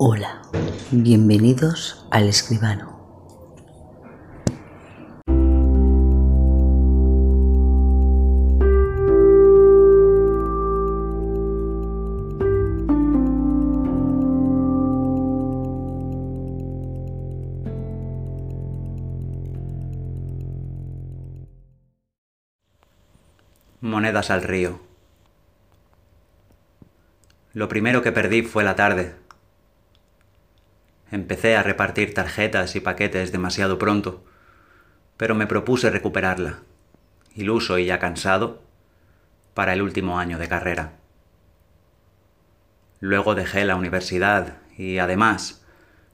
Hola, bienvenidos al Escribano. Monedas al río. Lo primero que perdí fue la tarde. Empecé a repartir tarjetas y paquetes demasiado pronto, pero me propuse recuperarla, iluso y ya cansado, para el último año de carrera. Luego dejé la universidad y, además,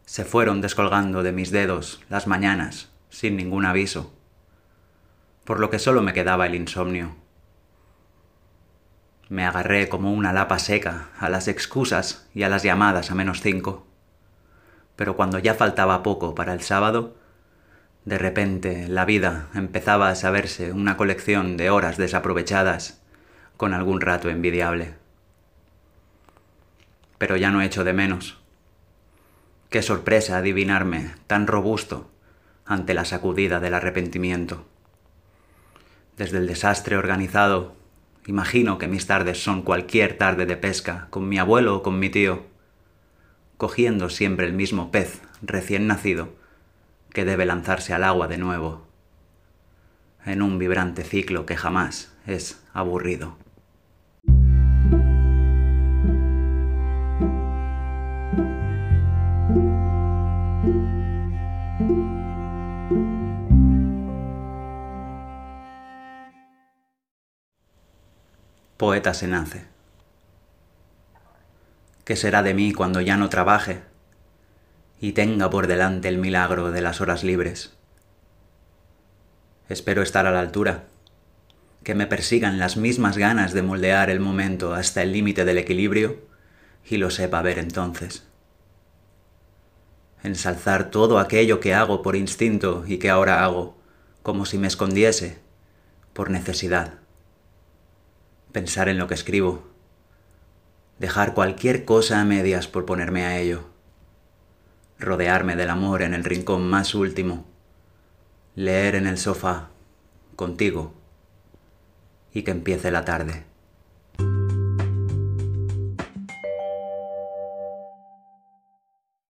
se fueron descolgando de mis dedos las mañanas sin ningún aviso, por lo que solo me quedaba el insomnio. Me agarré como una lapa seca a las excusas y a las llamadas a -5. Pero cuando ya faltaba poco para el sábado, de repente la vida empezaba a saberse una colección de horas desaprovechadas con algún rato envidiable. Pero ya no echo de menos. Qué sorpresa adivinarme tan robusto ante la sacudida del arrepentimiento. Desde el desastre organizado, imagino que mis tardes son cualquier tarde de pesca con mi abuelo o con mi tío, cogiendo siempre el mismo pez recién nacido que debe lanzarse al agua de nuevo, en un vibrante ciclo que jamás es aburrido. Poeta se nace. ¿Qué será de mí cuando ya no trabaje y tenga por delante el milagro de las horas libres? Espero estar a la altura, que me persigan las mismas ganas de moldear el momento hasta el límite del equilibrio y lo sepa ver entonces. Ensalzar todo aquello que hago por instinto y que ahora hago, como si me escondiese, por necesidad. Pensar en lo que escribo. Dejar cualquier cosa a medias por ponerme a ello. Rodearme del amor en el rincón más último. Leer en el sofá, contigo. Y que empiece la tarde.